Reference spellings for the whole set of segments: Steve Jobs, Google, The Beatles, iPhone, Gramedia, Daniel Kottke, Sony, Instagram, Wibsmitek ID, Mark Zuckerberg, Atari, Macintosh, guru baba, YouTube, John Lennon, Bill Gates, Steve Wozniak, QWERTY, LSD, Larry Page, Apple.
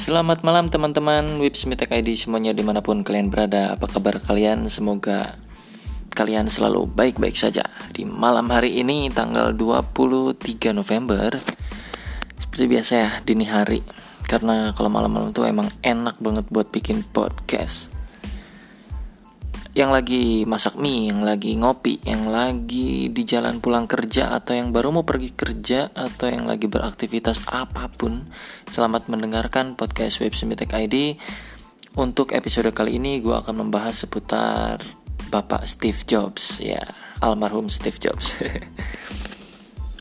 Selamat malam teman-teman Wibsmitek ID semuanya dimanapun kalian berada. Apa kabar kalian? Semoga kalian selalu baik-baik saja. Di malam hari ini tanggal 23 November seperti biasa ya, dini hari. Karena kalau malam-malam tuh emang enak banget buat bikin podcast. Yang lagi masak mie, yang lagi ngopi, yang lagi di jalan pulang kerja, atau yang baru mau pergi kerja, atau yang lagi beraktivitas apapun, selamat mendengarkan podcast Wibsmitek ID. Untuk episode kali ini gue akan membahas seputar Bapak Steve Jobs, ya, almarhum Steve Jobs.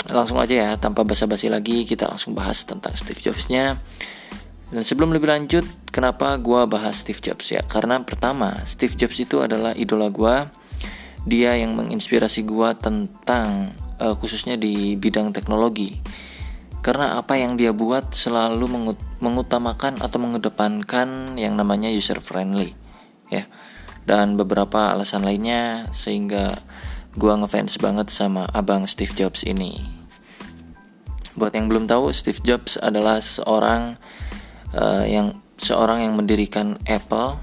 Langsung aja ya, tanpa basa-basi lagi, kita langsung bahas tentang Steve Jobs-nya. Dan sebelum lebih lanjut, kenapa gue bahas Steve Jobs ya? Karena pertama, Steve Jobs itu adalah idola gue. Dia yang menginspirasi gue tentang khususnya di bidang teknologi. Karena apa yang dia buat selalu mengutamakan atau mengedepankan yang namanya user friendly, ya. Dan beberapa alasan lainnya sehingga gue ngefans banget sama abang Steve Jobs ini. Buat yang belum tahu, Steve Jobs adalah seorang yang mendirikan Apple,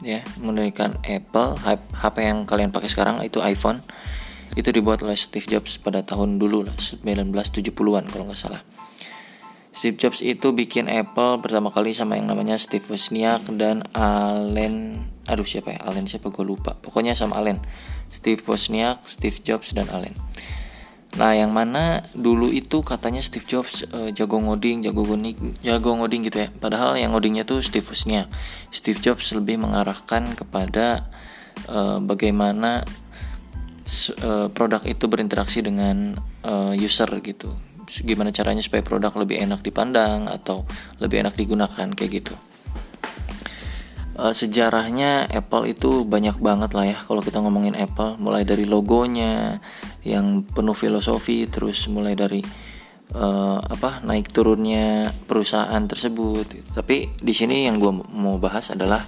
ya, mendirikan Apple. HP yang kalian pakai sekarang itu iPhone. Itu dibuat oleh Steve Jobs pada tahun dulu lah, 1970-an kalau nggak salah. Steve Jobs itu bikin Apple pertama kali sama yang namanya Steve Wozniak dan Allen. Steve Wozniak, Steve Jobs dan Allen. Nah, yang mana dulu itu katanya Steve Jobs jago ngoding gitu ya. Padahal yang ngodingnya tuh Steve Wozniak. Steve Jobs lebih mengarahkan kepada bagaimana produk itu berinteraksi dengan user gitu. Gimana caranya supaya produk lebih enak dipandang atau lebih enak digunakan kayak gitu. Sejarahnya Apple itu banyak banget lah ya kalau kita ngomongin Apple, mulai dari logonya yang penuh filosofi, terus mulai dari naik turunnya perusahaan tersebut. Tapi di sini yang gue mau bahas adalah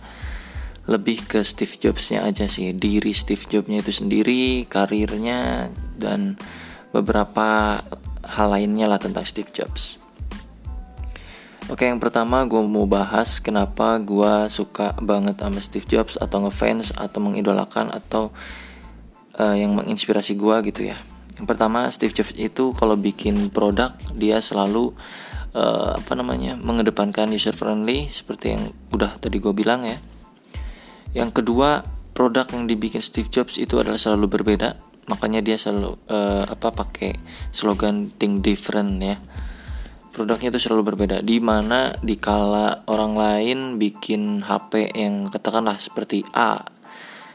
lebih ke Steve Jobs-nya aja sih, diri Steve Jobs-nya itu sendiri, karirnya dan beberapa hal lainnya lah tentang Steve Jobs. Oke, yang pertama gue mau bahas kenapa gue suka banget sama Steve Jobs atau ngefans atau mengidolakan atau yang menginspirasi gue gitu ya. Yang pertama, Steve Jobs itu kalau bikin produk dia selalu mengedepankan user friendly seperti yang udah tadi gue bilang ya. Yang kedua, produk yang dibikin Steve Jobs itu adalah selalu berbeda, makanya dia selalu pakai slogan think different ya. Produknya itu selalu berbeda, di mana dikala orang lain bikin HP yang katakanlah seperti A,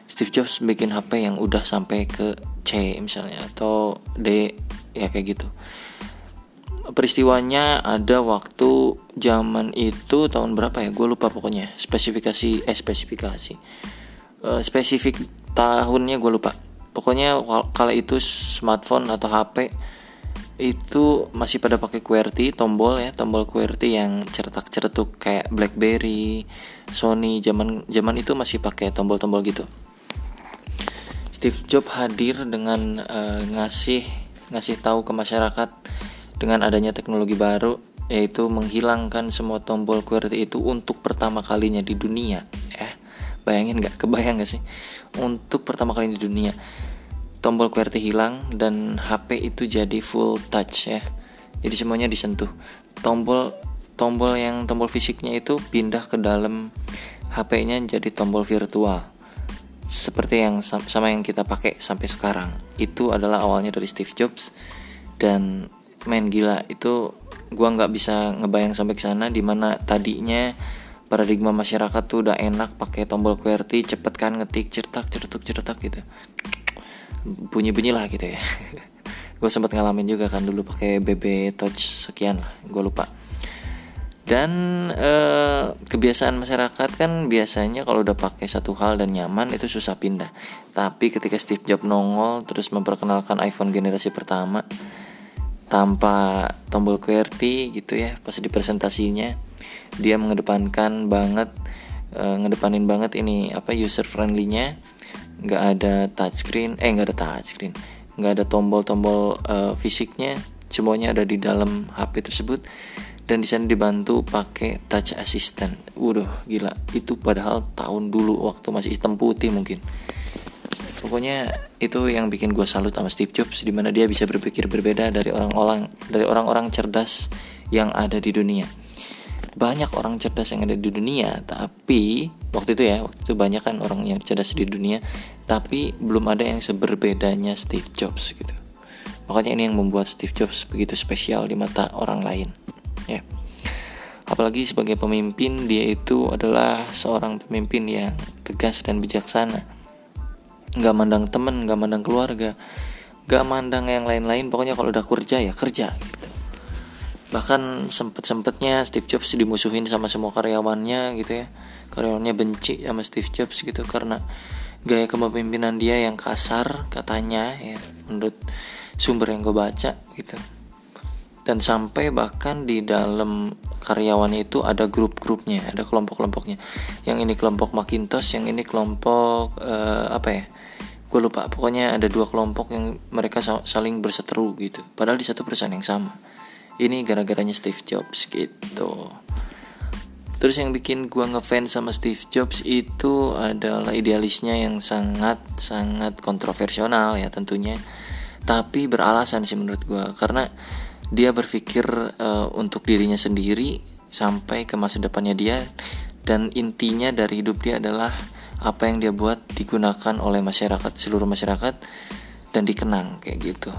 Steve Jobs bikin HP yang udah sampai ke C misalnya, atau D ya kayak gitu. Peristiwanya ada waktu zaman itu tahun berapa ya, gue lupa pokoknya. Spesifik tahunnya gue lupa. Pokoknya kala itu smartphone atau HP itu masih pada pakai QWERTY, tombol QWERTY yang cetak-ceretuk kayak BlackBerry, Sony, zaman itu masih pakai tombol-tombol gitu. Steve Jobs hadir dengan ngasih tahu ke masyarakat dengan adanya teknologi baru, yaitu menghilangkan semua tombol QWERTY itu untuk pertama kalinya di dunia. Bayangin nggak? Kebayang nggak sih? Untuk pertama kalinya di dunia, tombol QWERTY hilang dan HP itu jadi full touch ya. Jadi semuanya disentuh. Tombol fisiknya itu pindah ke dalam HP-nya jadi tombol virtual. Seperti yang sama yang kita pakai sampai sekarang. Itu adalah awalnya dari Steve Jobs. Dan main gila itu gua enggak bisa ngebayang sampai ke sana, di mana tadinya paradigma masyarakat tuh udah enak pakai tombol QWERTY, cepet kan ngetik cetak gitu. Bunyi-bunyi lah gitu ya. Gue sempat ngalamin juga kan dulu pakai BB Touch sekian lah, gue lupa. Dan kebiasaan masyarakat kan biasanya kalau udah pakai satu hal dan nyaman itu susah pindah. Tapi ketika Steve Jobs nongol terus memperkenalkan iPhone generasi pertama tanpa tombol QWERTY gitu ya, pas di presentasinya dia ngedepanin banget ini user friendly-nya. Nggak ada tombol-tombol fisiknya, semuanya ada di dalam HP tersebut. dan di sana dibantu pakai touch assistant. Waduh, gila. Itu padahal tahun dulu waktu masih hitam putih mungkin. Pokoknya itu yang bikin gue salut sama Steve Jobs, di mana dia bisa berpikir berbeda dari orang-orang cerdas yang ada di dunia. Banyak orang cerdas yang ada di dunia, tapi waktu itu banyak kan orang yang cerdas di dunia, tapi belum ada yang seberbedanya Steve Jobs gitu. Makanya ini yang membuat Steve Jobs begitu spesial di mata orang lain, ya. Apalagi sebagai pemimpin, dia itu adalah seorang pemimpin yang tegas dan bijaksana. Gak mandang temen, gak mandang keluarga, gak mandang yang lain-lain. Pokoknya kalau udah kerja ya kerja gitu. Bahkan sempet-sempetnya Steve Jobs dimusuhin sama semua karyawannya gitu ya. Karyawannya benci sama Steve Jobs gitu karena gaya kepemimpinan dia yang kasar katanya ya, menurut sumber yang gue baca gitu. Dan sampai bahkan di dalam karyawan itu ada grup-grupnya, ada kelompok-kelompoknya. Yang ini kelompok Macintosh, yang ini kelompok gue lupa. Pokoknya ada dua kelompok yang mereka saling berseteru gitu, padahal di satu perusahaan yang sama. Ini gara-garanya Steve Jobs gitu. Terus yang bikin gue ngefans sama Steve Jobs itu adalah idealisnya yang sangat-sangat kontroversial ya tentunya. Tapi beralasan sih menurut gue, karena dia berpikir untuk dirinya sendiri sampai ke masa depannya dia. Dan intinya dari hidup dia adalah apa yang dia buat digunakan oleh masyarakat, seluruh masyarakat, dan dikenang kayak gitu.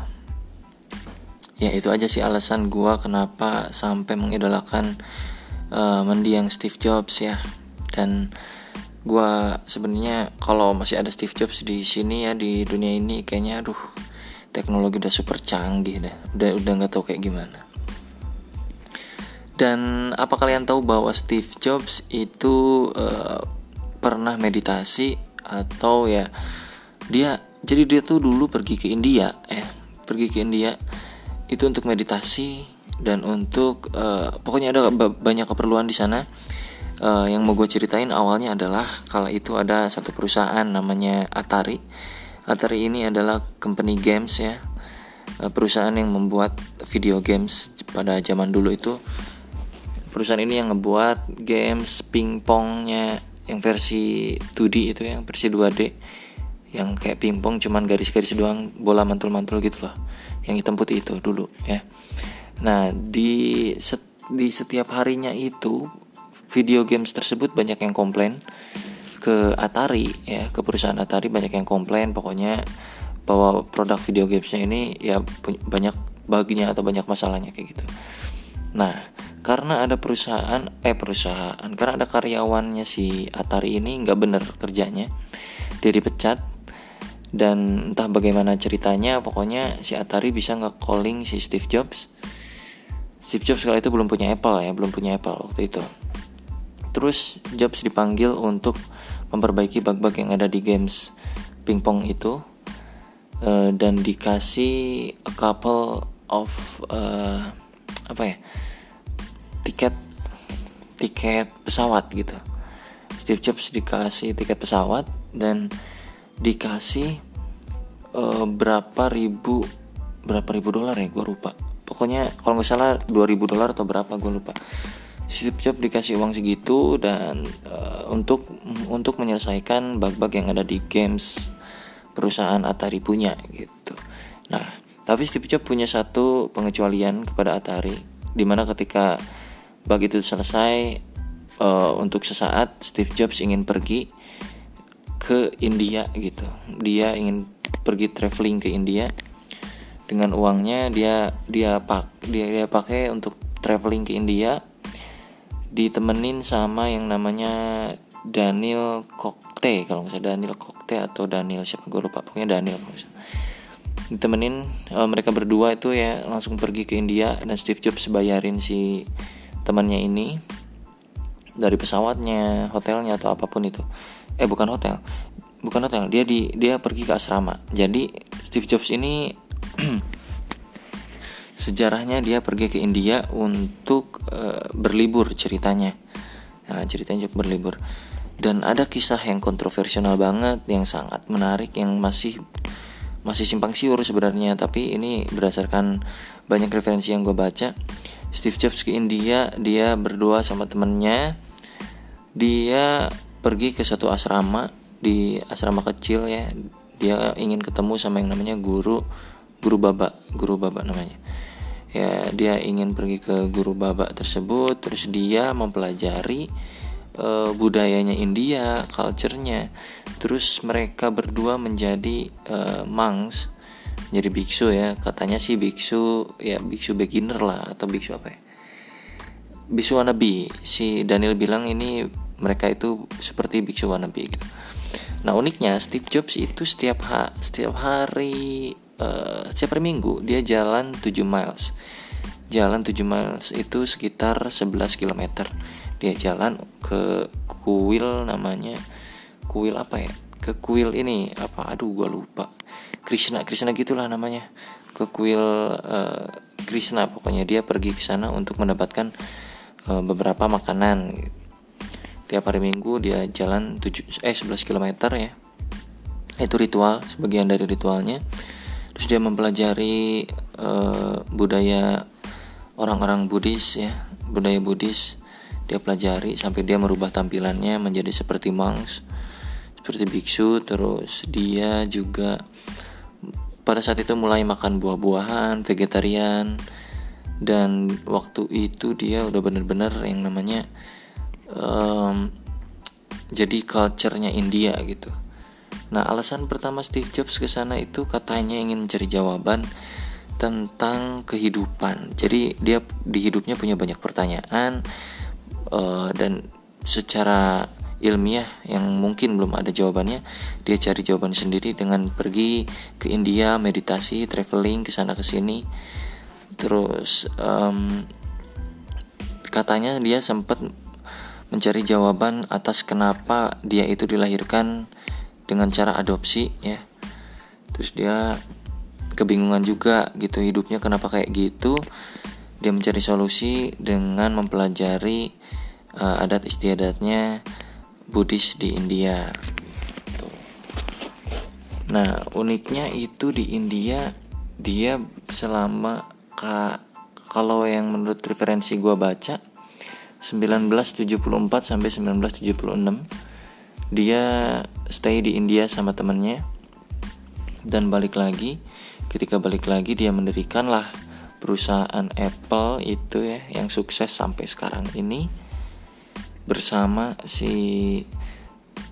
Ya itu aja sih alasan gue kenapa sampai mengidolakan mendiang Steve Jobs ya. Dan gue sebenarnya kalau masih ada Steve Jobs di sini ya, di dunia ini, kayaknya aduh, teknologi udah super canggih dah. Udah gak tahu kayak gimana. Dan apa kalian tahu bahwa Steve Jobs itu pernah meditasi atau ya dia tuh dulu pergi ke India itu untuk meditasi dan untuk pokoknya ada banyak keperluan di sana. Yang mau gue ceritain awalnya adalah kala itu ada satu perusahaan namanya Atari. Atari ini adalah company games ya, perusahaan yang membuat video games pada zaman dulu itu. Perusahaan ini yang ngebuat games pingpongnya yang versi 2D itu ya, yang versi 2D. Yang kayak pingpong cuman garis-garis doang, bola mantul-mantul gitu loh, yang hitam putih itu dulu ya. Nah di setiap harinya itu video games tersebut banyak yang komplain ke Atari ya, ke perusahaan Atari banyak yang komplain pokoknya bahwa produk video gamesnya ini ya banyak baginya atau banyak masalahnya kayak gitu. Nah karena ada karyawannya si Atari ini nggak bener kerjanya, dia dipecat. Dan entah bagaimana ceritanya, pokoknya si Atari bisa nge-calling si Steve Jobs. Steve Jobs kala itu belum punya Apple waktu itu. Terus Jobs dipanggil untuk memperbaiki bug-bug yang ada di games pingpong itu, dan dikasih a couple of tiket pesawat gitu. Steve Jobs dikasih tiket pesawat dan dikasih berapa ribu dolar ya, gue lupa. Pokoknya kalau nggak salah $2,000 atau berapa gue lupa. Steve Jobs dikasih uang segitu dan untuk menyelesaikan bug-bug yang ada di games perusahaan Atari punya gitu. Nah tapi Steve Jobs punya satu pengecualian kepada Atari, dimana ketika bug itu selesai, untuk sesaat Steve Jobs ingin pergi ke India gitu. Dia ingin pergi traveling ke India. Dengan uangnya dia pakai untuk traveling ke India, ditemenin sama yang namanya Daniel Kottke kalau nggak salah, Daniel Kottke atau Daniel siapa gue lupa, pokoknya Daniel. Ditemenin mereka berdua itu ya langsung pergi ke India, dan Steve Jobs bayarin si temannya ini dari pesawatnya, hotelnya atau apapun itu. Bukan hotel. Dia pergi ke asrama. Jadi Steve Jobs ini sejarahnya dia pergi ke India untuk berlibur ceritanya. Nah, ceritanya juga berlibur. Dan ada kisah yang kontroversial banget, yang sangat menarik, yang masih simpang siur sebenarnya. Tapi ini berdasarkan banyak referensi yang gue baca. Steve Jobs ke India, dia berdua sama temennya. Dia pergi ke suatu asrama, di asrama kecil ya. Dia ingin ketemu sama yang namanya guru baba namanya. Ya, dia ingin pergi ke guru baba tersebut, terus dia mempelajari budayanya India, culture-nya. Terus mereka berdua menjadi monks, jadi biksu ya. Katanya sih biksu, ya biksu beginner lah, atau biksu apa ya? Biksu wannabe. Si Daniel bilang ini mereka itu seperti biksu wannabe gitu. Nah, uniknya Steve Jobs itu setiap hari minggu dia jalan 7 miles. Jalan 7 miles itu sekitar 11 km. Dia jalan ke kuil namanya. Kuil apa ya? Ke kuil ini apa? Aduh, gua lupa. Krishna gitulah namanya. Ke kuil Krishna pokoknya. Dia pergi ke sana untuk mendapatkan beberapa makanan. Tiap hari Minggu dia jalan 11 km ya. Itu ritual, sebagian dari ritualnya. Terus dia mempelajari budaya orang-orang Buddhis ya, budaya Buddhis dia pelajari sampai dia merubah tampilannya menjadi seperti monks, seperti biksu. Terus dia juga pada saat itu mulai makan buah-buahan, vegetarian, dan waktu itu dia udah bener-bener yang namanya jadi culture-nya India gitu. Nah, alasan pertama Steve Jobs kesana itu katanya ingin mencari jawaban tentang kehidupan. Jadi dia di hidupnya punya banyak pertanyaan dan secara ilmiah yang mungkin belum ada jawabannya. Dia cari jawaban sendiri dengan pergi ke India, meditasi, traveling kesana kesini. Terus katanya dia sempat mencari jawaban atas kenapa dia itu dilahirkan dengan cara adopsi ya. Terus dia kebingungan juga gitu, hidupnya kenapa kayak gitu. Dia mencari solusi dengan mempelajari adat istiadatnya Buddhis di India gitu. Nah, uniknya itu di India dia selama kalau yang menurut referensi gua baca 1974 sampai 1976 dia stay di India sama temennya, dan balik lagi. Ketika balik lagi dia mendirikanlah perusahaan Apple itu ya, yang sukses sampai sekarang ini, bersama si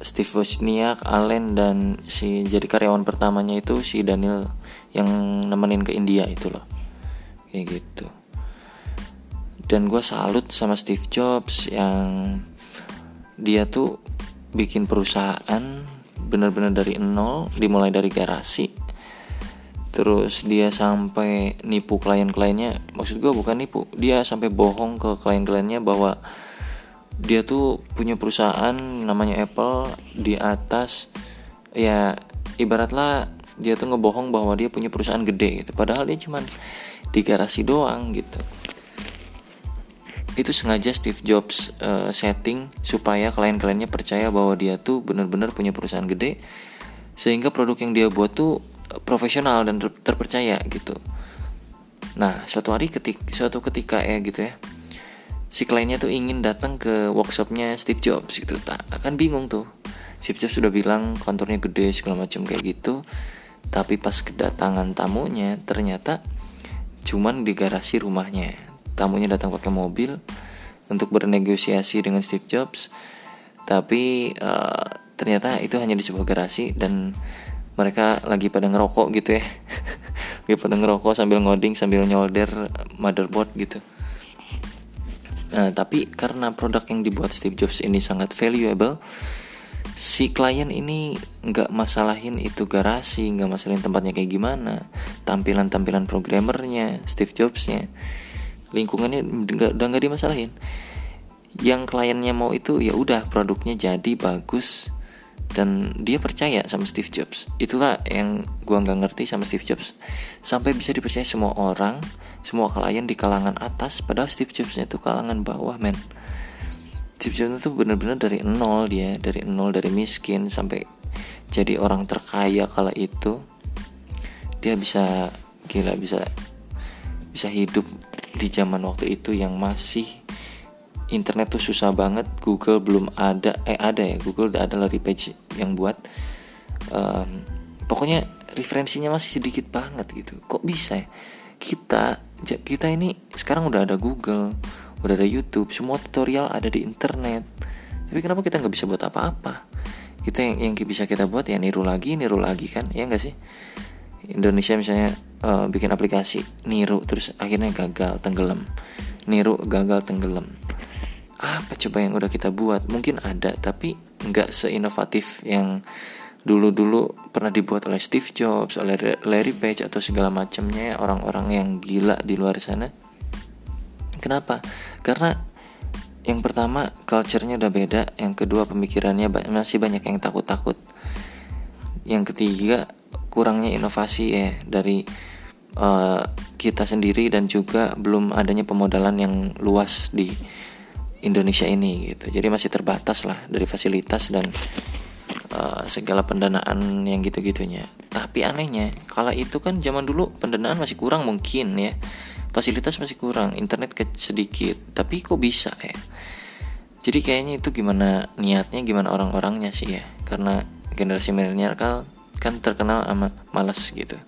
Steve Wozniak, Allen, dan si jadi karyawan pertamanya itu si Daniel yang nemenin ke India itu loh, kayak gitu. Dan gue salut sama Steve Jobs yang dia tuh bikin perusahaan benar-benar dari nol, dimulai dari garasi. Terus dia sampai nipu klien-kliennya. Maksud gue bukan nipu, dia sampai bohong ke klien-kliennya bahwa dia tuh punya perusahaan namanya Apple di atas. Ya ibaratlah dia tuh ngebohong bahwa dia punya perusahaan gede gitu, padahal dia cuman di garasi doang gitu. Itu sengaja Steve Jobs setting supaya klien-kliennya percaya bahwa dia tuh benar-benar punya perusahaan gede, sehingga produk yang dia buat tuh profesional dan terpercaya gitu. Nah, suatu ketika ya gitu ya, si kliennya tuh ingin datang ke workshopnya Steve Jobs gitu. Akan bingung tuh, Steve Jobs sudah bilang kantornya gede segala macam kayak gitu, tapi pas kedatangan tamunya ternyata cuman di garasi rumahnya. Tamunya datang pakai mobil untuk bernegosiasi dengan Steve Jobs, tapi ternyata itu hanya di sebuah garasi dan mereka lagi pada ngerokok gitu ya. Lagi pada ngerokok sambil ngoding, sambil nyolder motherboard gitu. Nah, tapi karena produk yang dibuat Steve Jobs ini sangat valuable, si klien ini gak masalahin itu garasi, gak masalahin tempatnya kayak gimana, tampilan-tampilan programmernya, Steve Jobsnya, lingkungannya udah nggak dimasalahin. Yang kliennya mau itu ya udah, produknya jadi bagus dan dia percaya sama Steve Jobs. Itulah yang gua nggak ngerti sama Steve Jobs, sampai bisa dipercaya semua orang, semua klien di kalangan atas, padahal Steve Jobsnya tuh kalangan bawah men. Steve Jobsnya tuh benar-benar dari nol, dia dari nol, dari miskin sampai jadi orang terkaya kala itu. Dia bisa hidup di zaman waktu itu yang masih internet tuh susah banget, Google belum ada, Google udah ada, Larry Page yang buat. Pokoknya referensinya masih sedikit banget gitu. Kok bisa ya? Kita ini sekarang udah ada Google, udah ada YouTube, semua tutorial ada di internet. Tapi kenapa kita nggak bisa buat apa-apa? Kita yang bisa kita buat ya niru lagi kan, ya nggak sih? Indonesia misalnya bikin aplikasi, niru terus akhirnya gagal tenggelam. Apa coba yang udah kita buat? Mungkin ada, tapi nggak seinovatif yang dulu pernah dibuat oleh Steve Jobs, oleh Larry Page atau segala macamnya orang-orang yang gila di luar sana. Kenapa? Karena yang pertama culture-nya udah beda, yang kedua pemikirannya masih banyak yang takut-takut, yang ketiga kurangnya inovasi ya dari kita sendiri, dan juga belum adanya pemodalan yang luas di Indonesia ini gitu. Jadi masih terbatas lah dari fasilitas dan segala pendanaan yang gitu-gitunya. Tapi anehnya kala itu kan zaman dulu pendanaan masih kurang mungkin ya, fasilitas masih kurang, internet sedikit, tapi kok bisa ya? Jadi kayaknya itu gimana niatnya, gimana orang-orangnya sih ya. Karena generasi milenial kan terkenal sama malas gitu.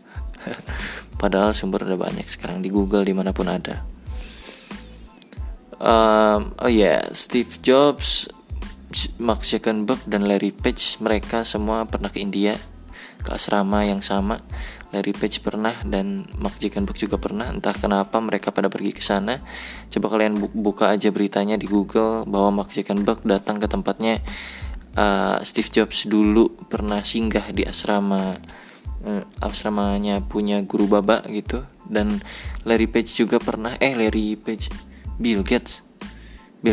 Padahal sumber udah banyak sekarang, di Google dimanapun ada. Steve Jobs, Mark Zuckerberg, dan Larry Page, mereka semua pernah ke India, ke asrama yang sama. Larry Page pernah dan Mark Zuckerberg juga pernah. Entah kenapa mereka pada pergi ke sana. Coba kalian buka aja beritanya di Google bahwa Mark Zuckerberg datang ke tempatnya Steve Jobs dulu, pernah singgah di asramanya punya Guru Baba gitu. Dan Larry Page juga pernah. Bill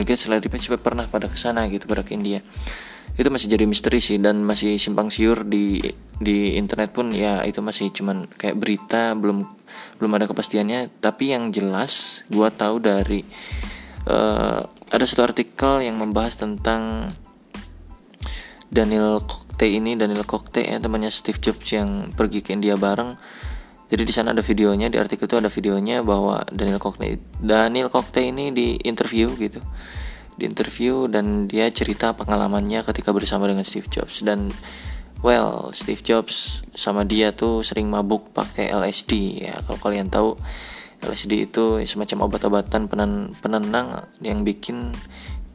Gates, Larry Page pernah pada ke sana gitu, pada ke India. Itu masih jadi misteri sih, dan masih simpang siur di internet pun ya, itu masih cuman kayak berita, belum ada kepastiannya. Tapi yang jelas gua tahu dari ada satu artikel yang membahas tentang Daniel Kottke ya, temannya Steve Jobs yang pergi ke India bareng. Jadi di sana ada videonya, di artikel itu ada videonya bahwa Daniel Kottke ini di interview dan dia cerita pengalamannya ketika bersama dengan Steve Jobs. Dan Steve Jobs sama dia tuh sering mabuk pakai LSD ya. Kalau kalian tahu, LSD itu semacam obat-obatan penenang yang bikin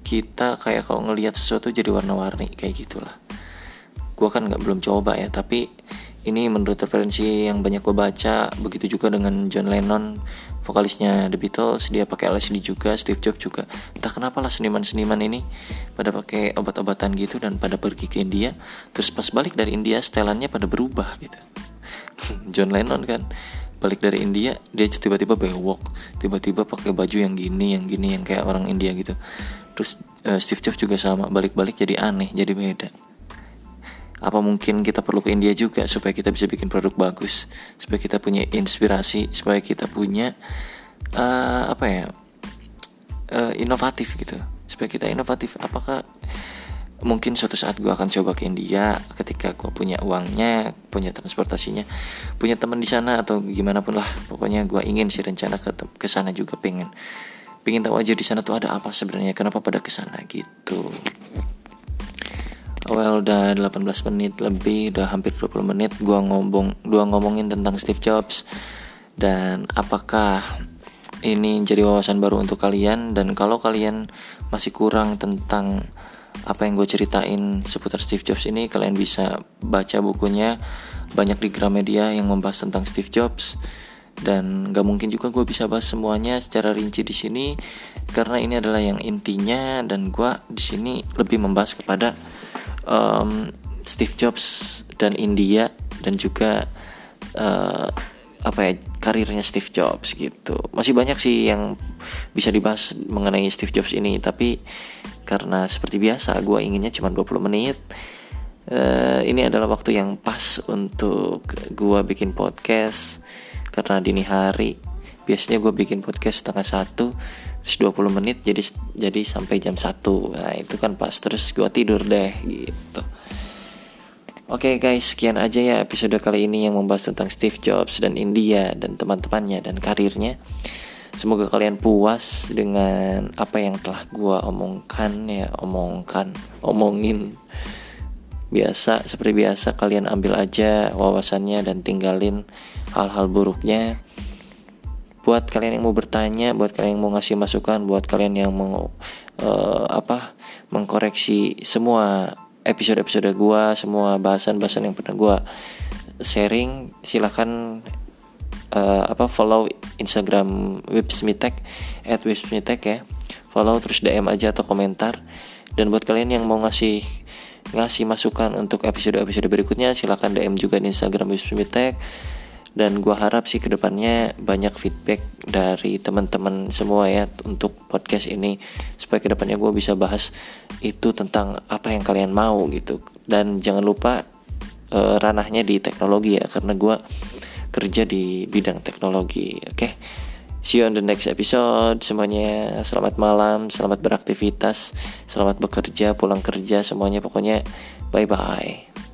kita kayak kalau ngelihat sesuatu jadi warna-warni kayak gitulah. Gua kan belum coba ya, tapi ini menurut referensi yang banyak gue baca. Begitu juga dengan John Lennon, vokalisnya The Beatles, dia pakai LSD juga, Steve Jobs juga. Entah kenapa lah seniman-seniman ini pada pakai obat-obatan gitu dan pada pergi ke India. Terus pas balik dari India setelannya pada berubah gitu. John Lennon kan balik dari India, dia tiba-tiba bewok, tiba-tiba pakai baju yang gini yang kayak orang India gitu. Terus Steve Jobs juga sama, balik-balik jadi aneh, jadi beda. Apa mungkin kita perlu ke India juga supaya kita bisa bikin produk bagus, supaya kita punya inspirasi, supaya kita punya inovatif gitu, supaya kita inovatif. Apakah mungkin suatu saat gue akan coba ke India ketika gue punya uangnya, punya transportasinya, punya teman di sana atau gimana pun lah. Pokoknya gue ingin sih rencana ke sana juga, pengen tahu aja di sana tuh ada apa sebenarnya, kenapa pada ke sana gitu. Udah 18 menit lebih, udah hampir 20 menit gua ngomongin tentang Steve Jobs. Dan apakah ini jadi wawasan baru untuk kalian? Dan kalau kalian masih kurang tentang apa yang gue ceritain seputar Steve Jobs ini, kalian bisa baca bukunya, banyak di Gramedia yang membahas tentang Steve Jobs. Dan gak mungkin juga gue bisa bahas semuanya secara rinci di sini, karena ini adalah yang intinya. Dan gue di sini lebih membahas kepada Steve Jobs dan India, dan juga karirnya Steve Jobs gitu. Masih banyak sih yang bisa dibahas mengenai Steve Jobs ini, tapi karena seperti biasa gue inginnya cuma 20 menit. Ini adalah waktu yang pas untuk gue bikin podcast, karena dini hari. Biasanya gue bikin podcast 12:30, terus 20 menit jadi sampai jam 1. Nah, itu kan pas, terus gue tidur deh gitu. Oke guys, sekian aja ya episode kali ini yang membahas tentang Steve Jobs dan India dan teman-temannya dan karirnya. Semoga kalian puas dengan apa yang telah gua omongin. Seperti biasa kalian ambil aja wawasannya dan tinggalin hal-hal buruknya. Buat kalian yang mau bertanya, buat kalian yang mau ngasih masukan, buat kalian yang mau mengkoreksi semua episode-episode gua, semua bahasan-bahasan yang pernah gua sharing, silakan follow Instagram @wibsmitek ya. Follow terus DM aja atau komentar. Dan buat kalian yang mau ngasih masukan untuk episode-episode berikutnya, silakan DM juga di Instagram Wibsmitek. Dan gue harap sih kedepannya banyak feedback dari teman-teman semua ya untuk podcast ini, supaya kedepannya gue bisa bahas itu tentang apa yang kalian mau gitu. Dan jangan lupa ranahnya di teknologi ya, karena gue kerja di bidang teknologi. Oke. See you on the next episode semuanya. Selamat malam, selamat beraktivitas, selamat bekerja, pulang kerja semuanya, pokoknya bye-bye.